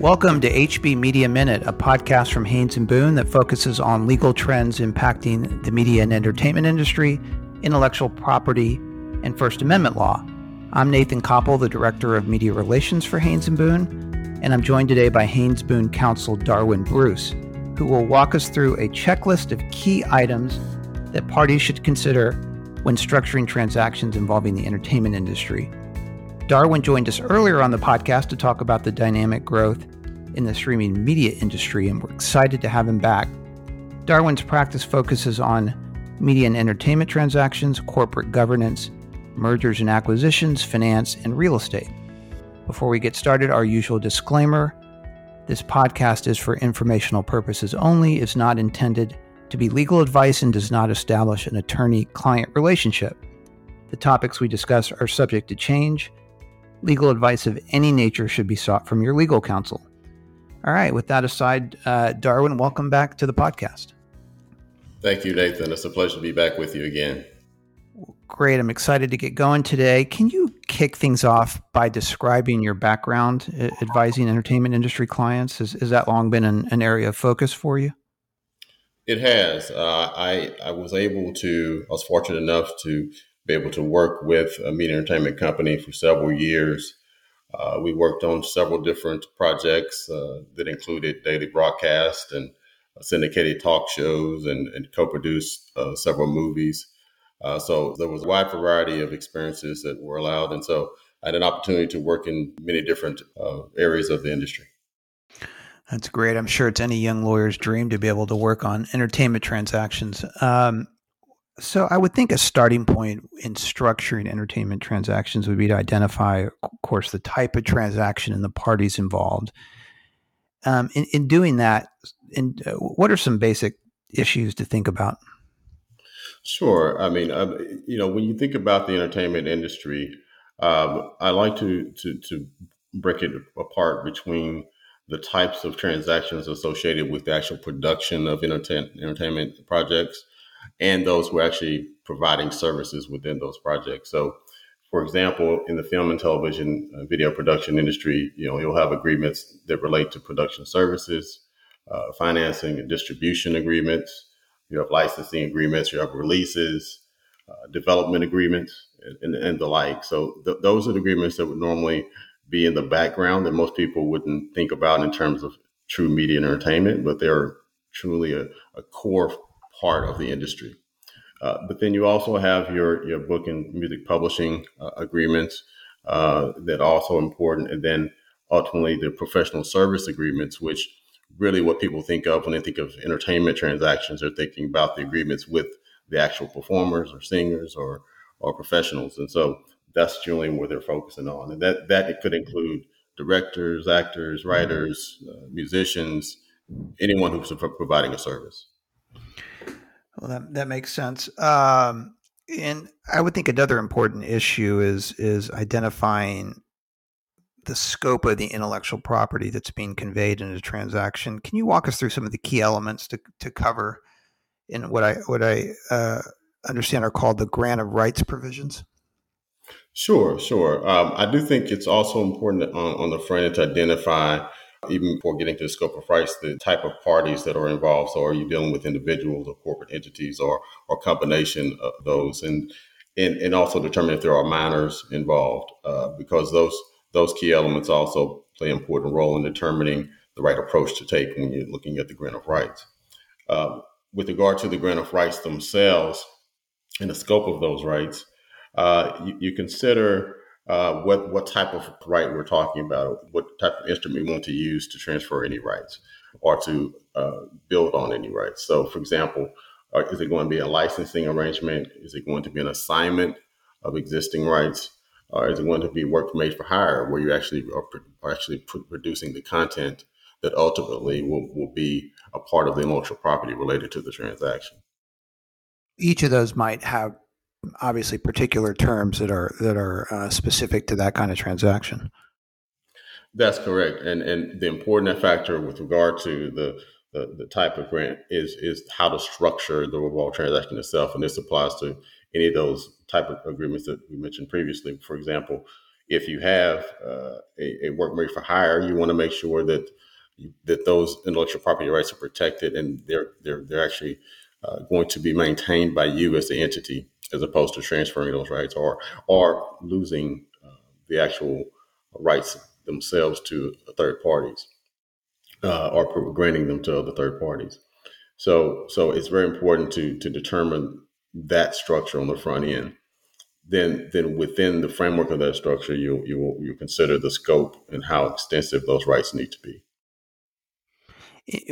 Welcome to HB Media Minute, a podcast from Haynes & Boone that focuses on legal trends impacting the media and entertainment industry, intellectual property, and First Amendment law. I'm Nathan Koppel, the Director of Media Relations for Haynes & Boone, and I'm joined today by Haynes & Boone Counsel Darwin Bruce, who will walk us through a checklist of key items that parties should consider when structuring transactions involving the entertainment industry. Darwin joined us earlier on the podcast to talk about the dynamic growth in the streaming media industry, and we're excited to have him back. Darwin's practice focuses on media and entertainment transactions, corporate governance, mergers and acquisitions, finance, and real estate. Before we get started, our usual disclaimer. This podcast is for informational purposes only. It's not intended to be legal advice and does not establish an attorney-client relationship. The topics we discuss are subject to change. Legal advice of any nature should be sought from your legal counsel. All right, with that aside, Darwin, welcome back to the podcast. Thank you, Nathan. It's a pleasure to be back with you again. Great. I'm excited to get going today. Can you kick things off by describing your background advising entertainment industry clients? Has that long been an area of focus for you? It has. I was fortunate enough to be able to work with a media entertainment company for several years. We worked on several different projects that included daily broadcast and syndicated talk shows and co-produced several movies. So there was a wide variety of experiences that were allowed. And so I had an opportunity to work in many different areas of the industry. That's great. I'm sure it's any young lawyer's dream to be able to work on entertainment transactions. So I would think a starting point in structuring entertainment transactions would be to identify, of course, the type of transaction and the parties involved. In doing that, what are some basic issues to think about? Sure. I mean, when you think about the entertainment industry, I like to break it apart between the types of transactions associated with the actual production of entertainment projects and those who are actually providing services within those projects. So, for example, in the film and television video production industry, you'll have agreements that relate to production services, financing and distribution agreements. You have licensing agreements, you have releases, development agreements, and the like. So those are the agreements that would normally be in the background that most people wouldn't think about in terms of true media and entertainment, but they're truly a core part of the industry. But then you also have your book and music publishing agreements that are also important. And then ultimately the professional service agreements, which really what people think of when they think of entertainment transactions, they're thinking about the agreements with the actual performers or singers or professionals. And so that's generally where they're focusing on. And that it could include directors, actors, writers, musicians, anyone who's providing a service. Well, that makes sense. And I would think another important issue is identifying the scope of the intellectual property that's being conveyed in a transaction. Can you walk us through some of the key elements to cover in what I understand are called the grant of rights provisions? Sure. I do think it's also important on the front end to identify, even before getting to the scope of rights, the type of parties that are involved. So are you dealing with individuals or corporate entities or combination of those? And also determine if there are minors involved, because those key elements also play an important role in determining the right approach to take when you're looking at the grant of rights. With regard to the grant of rights themselves and the scope of those rights, you consider what type of right we're talking about, what type of instrument we want to use to transfer any rights or to build on any rights. So, for example, is it going to be a licensing arrangement? Is it going to be an assignment of existing rights? Or is it going to be work made for hire where you actually are producing the content that ultimately will be a part of the intellectual property related to the transaction? Each of those might have obviously particular terms that are specific to that kind of transaction. That's correct. And the important factor with regard to the type of grant is how to structure the overall transaction itself. And this applies to any of those type of agreements that we mentioned previously. For example, if you have a work made for hire, you want to make sure that those intellectual property rights are protected and they're actually going to be maintained by you as the entity, as opposed to transferring those rights or losing the actual rights themselves to third parties or granting them to other third parties. So it's very important to determine that structure on the front end. Then within the framework of that structure, you consider the scope and how extensive those rights need to be.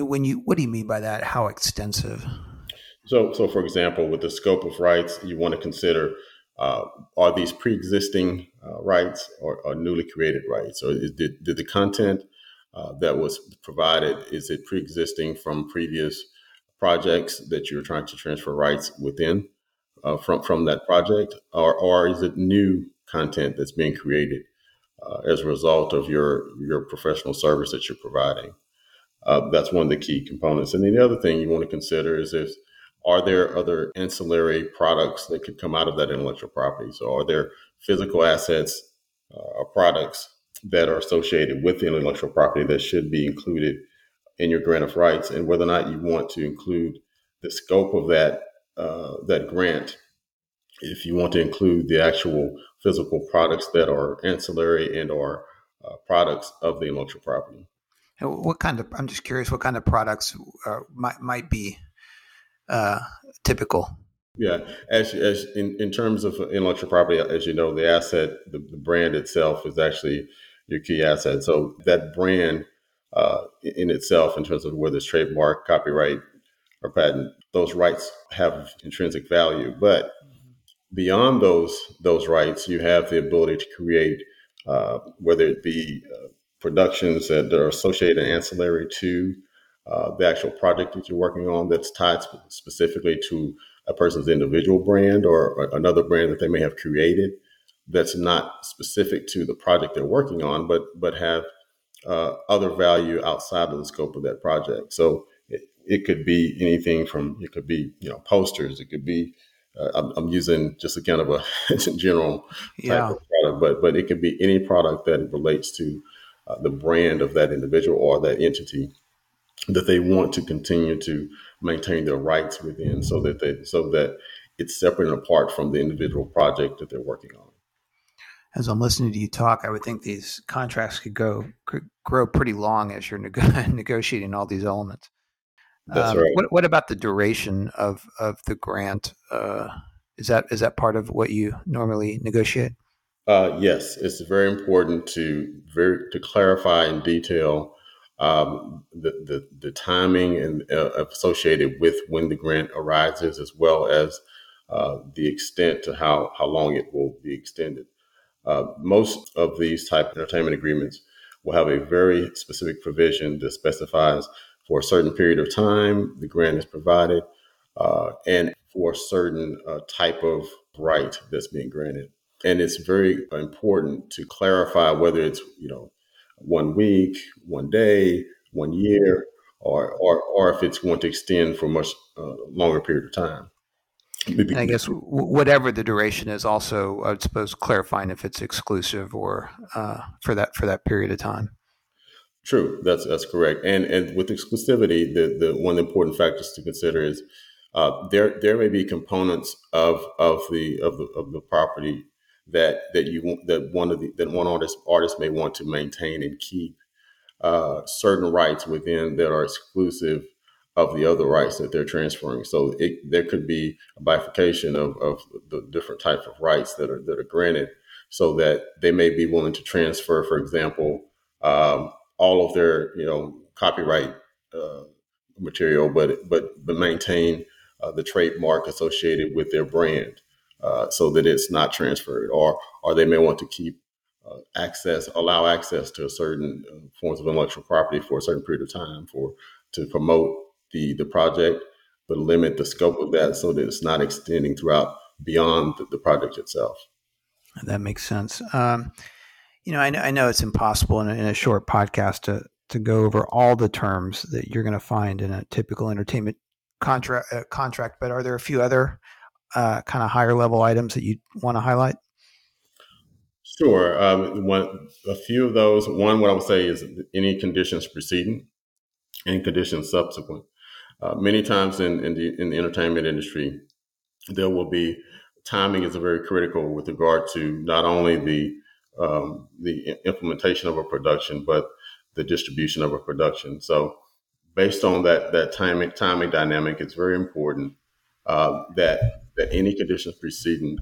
What do you mean by that? How extensive? So for example, with the scope of rights, you want to consider are these pre-existing rights or newly created rights? Or did the content that was provided, is it pre-existing from previous projects that you're trying to transfer rights within from that project? Or is it new content that's being created as a result of your professional service that you're providing? That's one of the key components. And then the other thing you want to consider is are there other ancillary products that could come out of that intellectual property? So are there physical assets or products that are associated with the intellectual property that should be included in your grant of rights, and whether or not you want to include the scope of that grant, if you want to include the actual physical products that are ancillary and are products of the intellectual property. I'm just curious what kind of products might be typical? Yeah, as in terms of intellectual property, as you know, the asset, the brand itself is actually your key asset. So that brand in itself, in terms of whether it's trademark, copyright, or patent, those rights have intrinsic value. But beyond those rights, you have the ability to create, whether it be productions that are associated and ancillary to the actual project that you're working on that's tied specifically to a person's individual brand or another brand that they may have created that's not specific to the project they're working on, but have other value outside of the scope of that project. So it could be anything from, it could be, posters, it could be, I'm using just a kind of a general type of product, but it could be any product that relates to the brand of that individual or that entity that they want to continue to maintain their rights within, so that it's separate and apart from the individual project that they're working on. As I'm listening to you talk, I would think these contracts could grow pretty long as you're negotiating all these elements. That's right. What about the duration of the grant? Is that part of what you normally negotiate? Yes, it's very important to clarify in detail the timing and associated with when the grant arises, as well as the extent to how long it will be extended. Most of these type of entertainment agreements will have a very specific provision that specifies for a certain period of time the grant is provided, and for a certain type of right that's being granted. And it's very important to clarify whether it's 1 week, 1 day, 1 year, or if it's going to extend for a much longer period of time. And I guess whatever the duration is, also I would suppose clarifying if it's exclusive or for that period of time. True, that's correct. And with exclusivity, the one important factor to consider is there may be components of the property that one artist may want to maintain and keep certain rights within that are exclusive of the other rights that they're transferring. So there could be a bifurcation of the different types of rights that are granted, so that they may be willing to transfer, for example, all of their copyright material, but maintain the trademark associated with their brand. So that it's not transferred, or they may want to keep allow access to certain forms of intellectual property for a certain period of time to promote the project, but limit the scope of that so that it's not extending throughout beyond the project itself. That makes sense. I know it's impossible in a short podcast to go over all the terms that you're going to find in a typical entertainment contract, but are there a few other kind of higher level items that you want to highlight? Sure. A few of those. One, what I would say is any conditions preceding and conditions subsequent. Many times in the entertainment industry, there will be timing is very critical with regard to not only the implementation of a production, but the distribution of a production. So, based on that timing dynamic, it's very important that any conditions preceding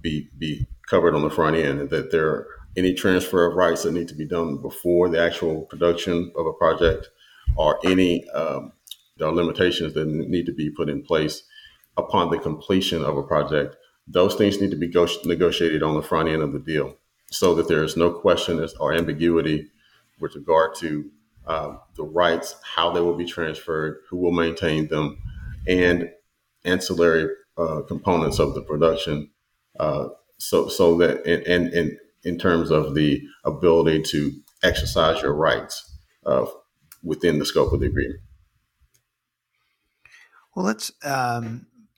be covered on the front end, and that there are any transfer of rights that need to be done before the actual production of a project, or any there are limitations that need to be put in place upon the completion of a project. Those things need to be negotiated on the front end of the deal, so that there is no question or ambiguity with regard to the rights, how they will be transferred, who will maintain them, and ancillary components of the production. So that and in terms of the ability to exercise your rights within the scope of the agreement. Well, let's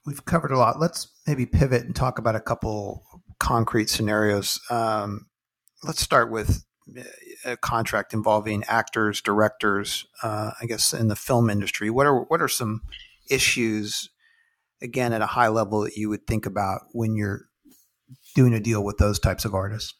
we've covered a lot. Let's maybe pivot and talk about a couple concrete scenarios. Let's start with a contract involving actors, directors, I guess, in the film industry. What are some issues, again, at a high level, that you would think about when you're doing a deal with those types of artists?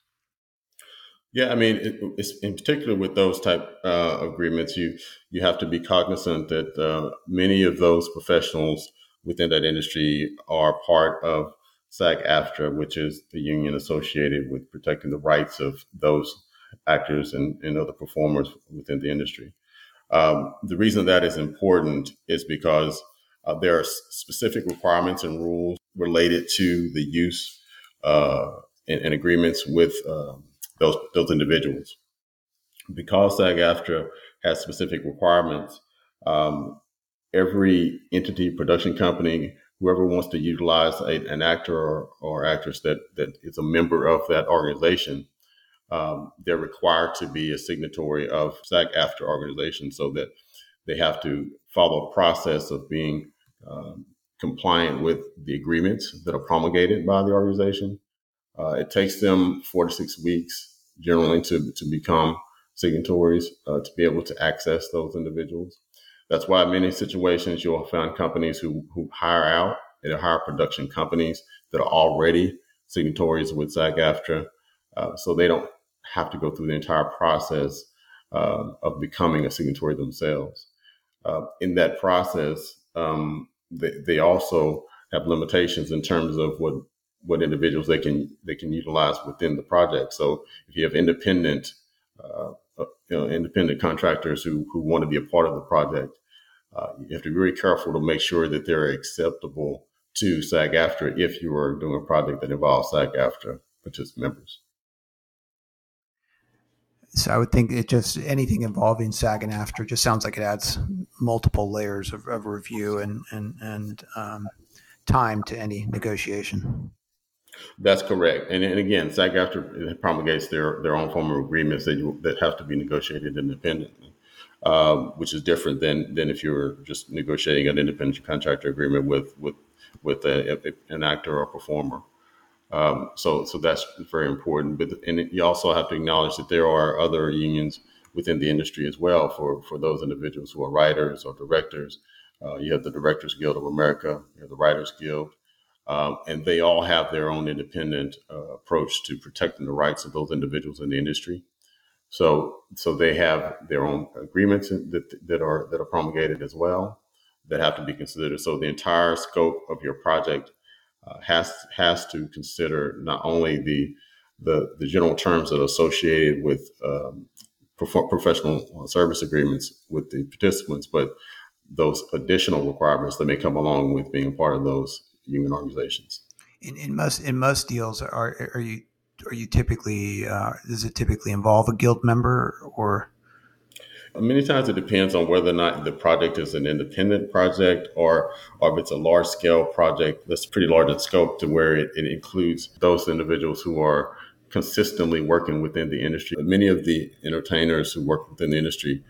Yeah, I mean, it's in particular with those type agreements, you have to be cognizant that many of those professionals within that industry are part of SAG-AFTRA, which is the union associated with protecting the rights of those actors and other performers within the industry. The reason that is important is because there are specific requirements and rules related to the use and agreements with those individuals. Because SAG-AFTRA has specific requirements, every entity, production company, whoever wants to utilize an actor or actress that is a member of that organization, they're required to be a signatory of SAG-AFTRA organization, so that they have to follow a process of being compliant with the agreements that are promulgated by the organization. It takes them 4 to 6 weeks generally to become signatories, to be able to access those individuals. That's why in many situations you'll find companies who hire out and hire production companies that are already signatories with SAG-AFTRA, so they don't have to go through the entire process of becoming a signatory themselves. In that process, they also have limitations in terms of what individuals they can utilize within the project. So if you have independent contractors who want to be a part of the project, you have to be very careful to make sure that they're acceptable to SAG-AFTRA if you are doing a project that involves SAG-AFTRA members. So I would think it just anything involving SAG and AFTRA just sounds like it adds multiple layers of review and time to any negotiation. That's correct. And again, SAG-AFTRA promulgates their own form of agreements that have to be negotiated independently, which is different than if you were just negotiating an independent contractor agreement with an actor or performer. So that's very important. But you also have to acknowledge that there are other unions within the industry as well for those individuals who are writers or directors. You have the Directors Guild of America, you have the Writers Guild, and they all have their own independent approach to protecting the rights of those individuals in the industry. So they have their own agreements that are promulgated as well that have to be considered. So the entire scope of your project has to consider not only the general terms that are associated with professional service agreements with the participants, but those additional requirements that may come along with being a part of those union organizations. In most deals, are you typically does it typically involve a guild member or? Many times it depends on whether or not the project is an independent project or if it's a large-scale project that's pretty large in scope to where it includes those individuals who are consistently working within the industry. Many of the entertainers who work within the industry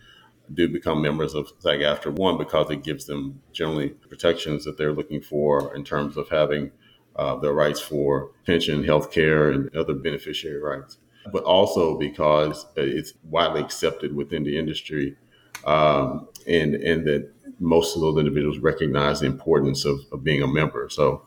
do become members of SAG-AFTRA, one, because it gives them generally protections that they're looking for in terms of having their rights for pension, health care, and other beneficiary rights, but also because it's widely accepted within the industry, and that most of those individuals recognize the importance of being a member. So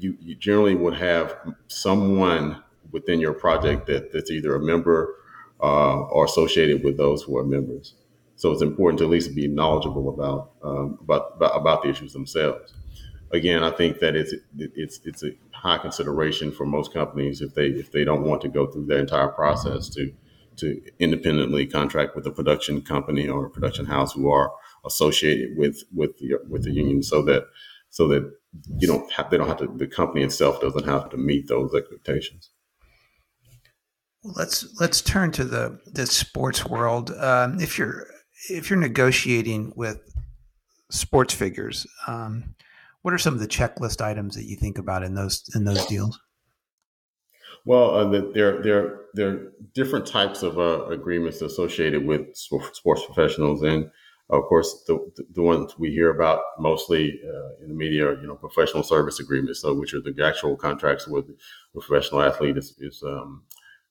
you generally would have someone within your project that's either a member or associated with those who are members. So it's important to at least be knowledgeable about the issues themselves. Again, I think that it's a high consideration for most companies if they don't want to go through that entire process to independently contract with a production company or a production house who are associated with the union, so that they don't have to, the company itself doesn't have to meet those expectations. Well, let's turn to the sports world. If you're negotiating with sports figures, what are some of the checklist items that you think about in those deals? Well, there are different types of agreements associated with sports professionals, and of course, the ones we hear about mostly in the media are, professional service agreements, so which are the actual contracts where the professional athlete is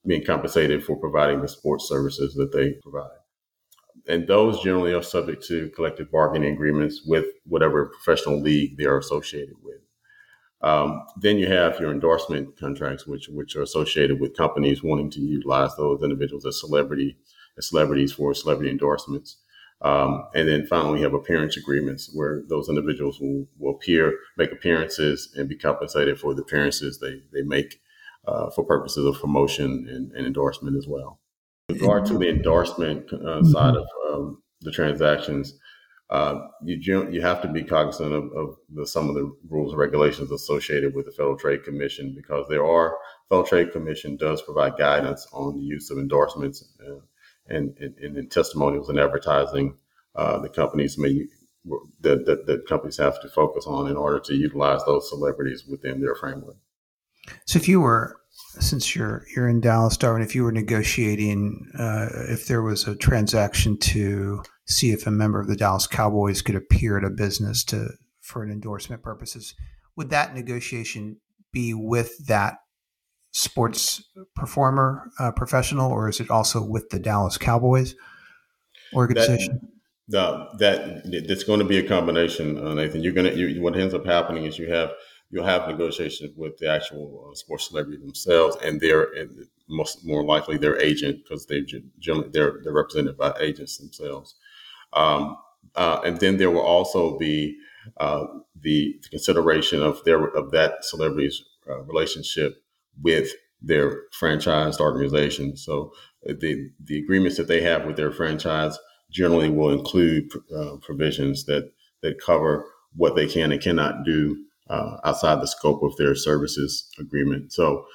being compensated for providing the sports services that they provide. And those generally are subject to collective bargaining agreements with whatever professional league they are associated with. Then you have your endorsement contracts, which are associated with companies wanting to utilize those individuals as celebrities for celebrity endorsements. And then finally, you have appearance agreements where those individuals will make appearances and be compensated for the appearances they make for purposes of promotion and endorsement as well. With regard to the endorsement side of the transactions, you have to be cognizant of some of the rules and regulations associated with the Federal Trade Commission, because Federal Trade Commission does provide guidance on the use of endorsements and in testimonials and advertising that companies have to focus on in order to utilize those celebrities within their framework. So if you were, since you're in Dallas, Darwin, if you were negotiating, if there was a transaction to see if a member of the Dallas Cowboys could appear at a business for an endorsement purposes, would that negotiation be with that sports performer professional, or is it also with the Dallas Cowboys organization? That's going to be a combination, Nathan. What ends up happening is you'll have negotiations with the actual sports celebrity themselves, and more likely their agent, because they're represented by agents themselves. And then there will also be the consideration of that celebrity's relationship with their franchised organization. So the agreements that they have with their franchise generally will include provisions that cover what they can and cannot do outside the scope of their services agreement. So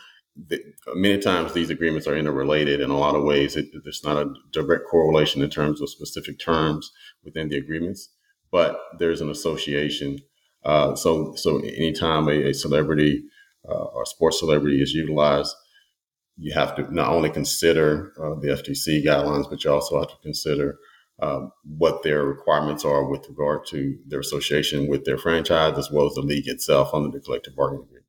many times these agreements are interrelated in a lot of ways. There's not a direct correlation in terms of specific terms within the agreements, but there's an association. So anytime a celebrity or sports celebrity is utilized, you have to not only consider the FTC guidelines, but you also have to consider what their requirements are with regard to their association with their franchise, as well as the league itself under the collective bargaining agreement.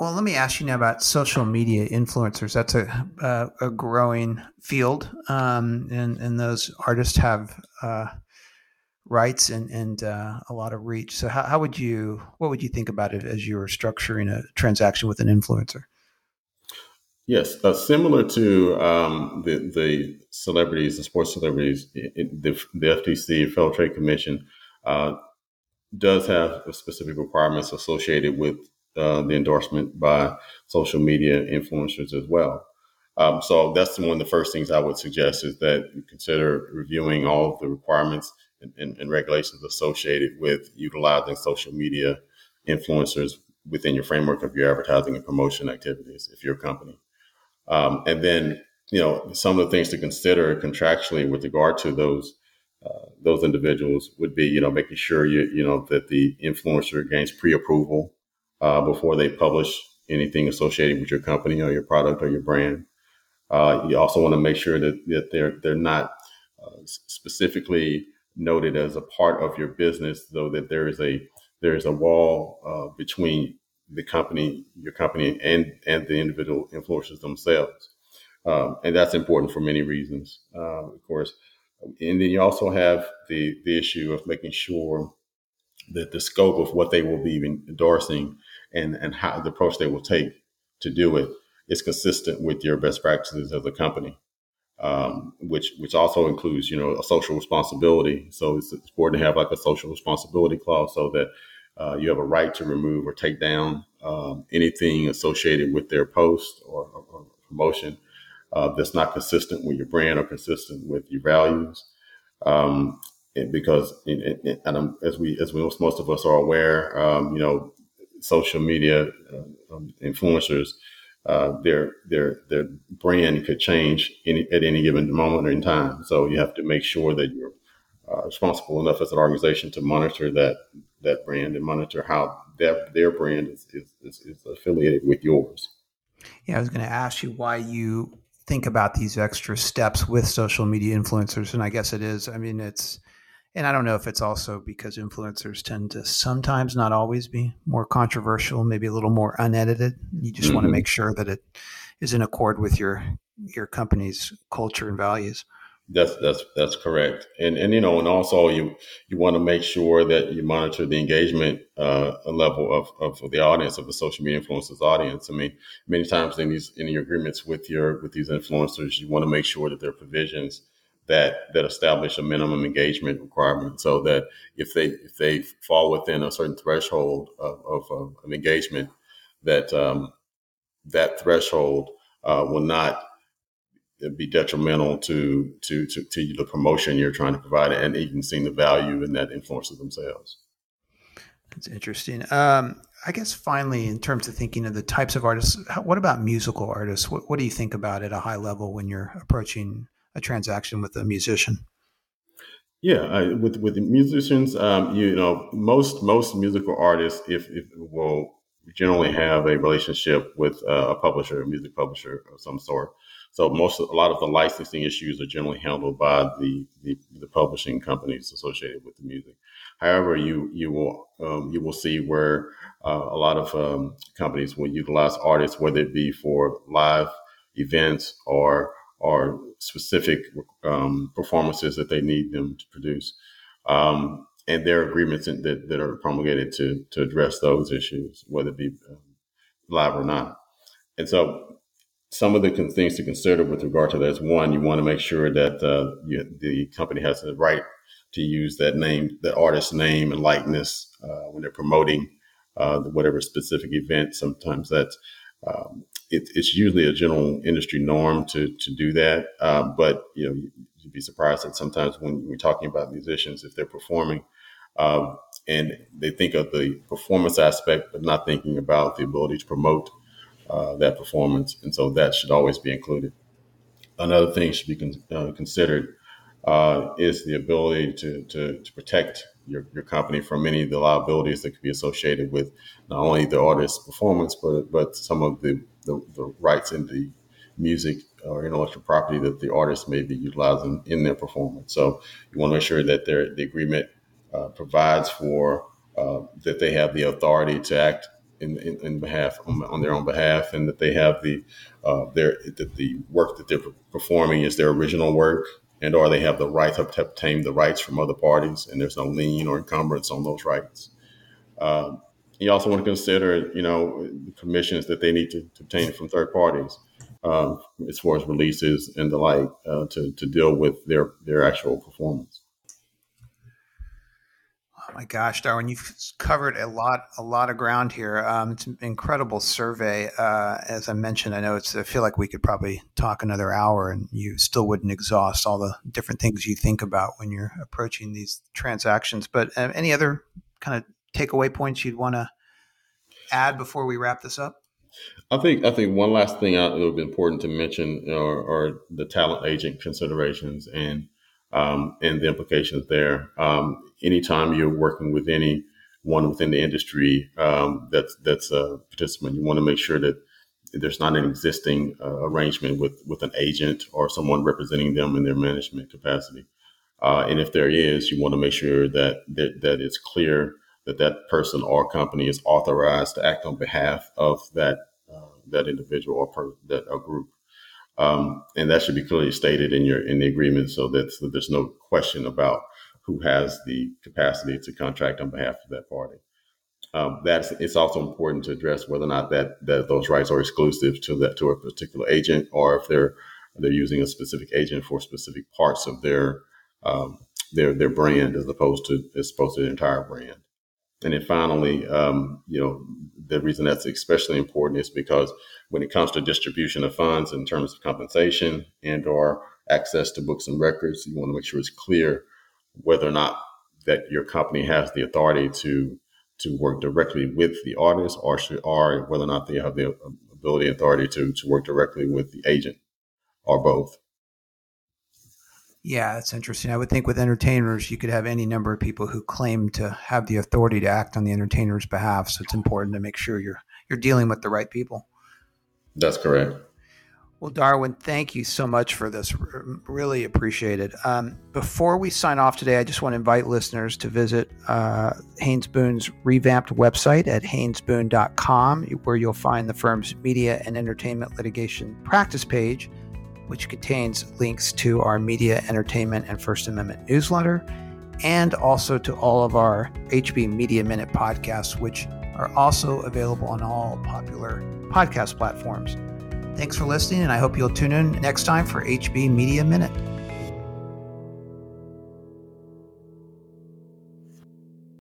Well, let me ask you now about social media influencers. That's a growing field, and those artists have rights and a lot of reach. So, what would you think about it as you were structuring a transaction with an influencer? Yes, similar to the celebrities, the sports celebrities, the FTC, Federal Trade Commission, does have specific requirements associated with the endorsement by social media influencers as well. So that's one of the first things I would suggest is that you consider reviewing all of the requirements and regulations associated with utilizing social media influencers within your framework of your advertising and promotion activities, if you're a company. And then, some of the things to consider contractually with regard to those individuals would be, making sure that the influencer gains pre-approval before they publish anything associated with your company or your product or your brand. You also want to make sure that they're not specifically noted as a part of your business, though that there is a there is a wall between the company, your company, and the individual influencers themselves. And that's important for many reasons, of course. And then you also have the issue of making sure that the scope of what they will be endorsing and how the approach they will take to do it is consistent with your best practices as a company, which also includes, a social responsibility. So it's important to have like a social responsibility clause so that you have a right to remove or take down anything associated with their post or promotion that's not consistent with your brand or consistent with your values. Because, as most of us are aware, social media influencers, their brand could change at any given moment or in time. So you have to make sure that you're responsible enough as an organization to monitor that brand and monitor how their brand is affiliated with yours. Yeah, I was going to ask you why you think about these extra steps with social media influencers, and I guess it is. I mean, it's. And I don't know if it's also because influencers tend to sometimes, not always, be more controversial, maybe a little more unedited. You just want to make sure that it is in accord with your company's culture and values. That's correct. And also you want to make sure that you monitor the engagement level of the audience, of the social media influencers audience. I mean, many times in your agreements with these influencers, you want to make sure that their provisions that establish a minimum engagement requirement, so that if they fall within a certain threshold of an engagement, that threshold will not be detrimental to the promotion you're trying to provide, and even seeing the value in that influencer themselves. That's interesting. I guess finally, in terms of thinking of the types of artists, what about musical artists? What do you think about at a high level when you're approaching a transaction with a musician? Yeah, with the musicians, most musical artists, if will generally have a relationship with a publisher, a music publisher of some sort. So a lot of the licensing issues are generally handled by the publishing companies associated with the music. However, you will see where a lot of companies will utilize artists, whether it be for live events or specific performances that they need them to produce, and their agreements that are promulgated to address those issues, whether it be live or not. And so some of the things to consider with regard to that is, one, you want to make sure that the company has the right to use that name, the artist's name and likeness when they're promoting whatever specific event. Sometimes that's it's usually a general industry norm to do that. But, you'd be surprised that sometimes when we're talking about musicians, if they're performing and they think of the performance aspect, but not thinking about the ability to promote that performance. And so that should always be included. Another thing should be considered is the ability to protect your company from any of the liabilities that could be associated with not only the artist's performance, but some of the rights in the music or intellectual property that the artist may be utilizing in their performance. So you want to make sure that the agreement provides for that they have the authority to act in behalf on their own behalf, and that they have the work that they're performing is their original work, and or they have the right to obtain the rights from other parties, and there's no lien or encumbrance on those rights. You also want to consider, commissions that they need to obtain from third parties as far as releases and the like to deal with their actual performance. Oh my gosh, Darwin, you've covered a lot of ground here. It's an incredible survey. As I mentioned, I feel like we could probably talk another hour and you still wouldn't exhaust all the different things you think about when you're approaching these transactions. But any other kind of takeaway points you'd want to add before we wrap this up? I think one last thing that would be important to mention are the talent agent considerations and the implications there. Anytime you're working with anyone within the industry that's a participant, you want to make sure that there's not an existing arrangement with an agent or someone representing them in their management capacity. And if there is, you want to make sure that it's clear that that person or company is authorized to act on behalf of that individual or that group. And that should be clearly stated in the agreement so that there's no question about who has the capacity to contract on behalf of that party. It's also important to address whether or not that those rights are exclusive to a particular agent, or if they're using a specific agent for specific parts of their brand as opposed to the entire brand. And then finally, the reason that's especially important is because when it comes to distribution of funds in terms of compensation and or access to books and records, you want to make sure it's clear whether or not that your company has the authority to work directly with the artist or whether or not they have the ability and authority to work directly with the agent, or both. Yeah, that's interesting. I would think with entertainers, you could have any number of people who claim to have the authority to act on the entertainer's behalf. So it's important to make sure you're dealing with the right people. That's correct. Well, Darwin, thank you so much for this. Really appreciate it. Before we sign off today, I just want to invite listeners to visit Haynes Boone's revamped website at haynesboone.com, where you'll find the firm's media and entertainment litigation practice page, which contains links to our media, entertainment, and First Amendment newsletter, and also to all of our HB Media Minute podcasts, which are also available on all popular podcast platforms. Thanks for listening, and I hope you'll tune in next time for HB Media Minute.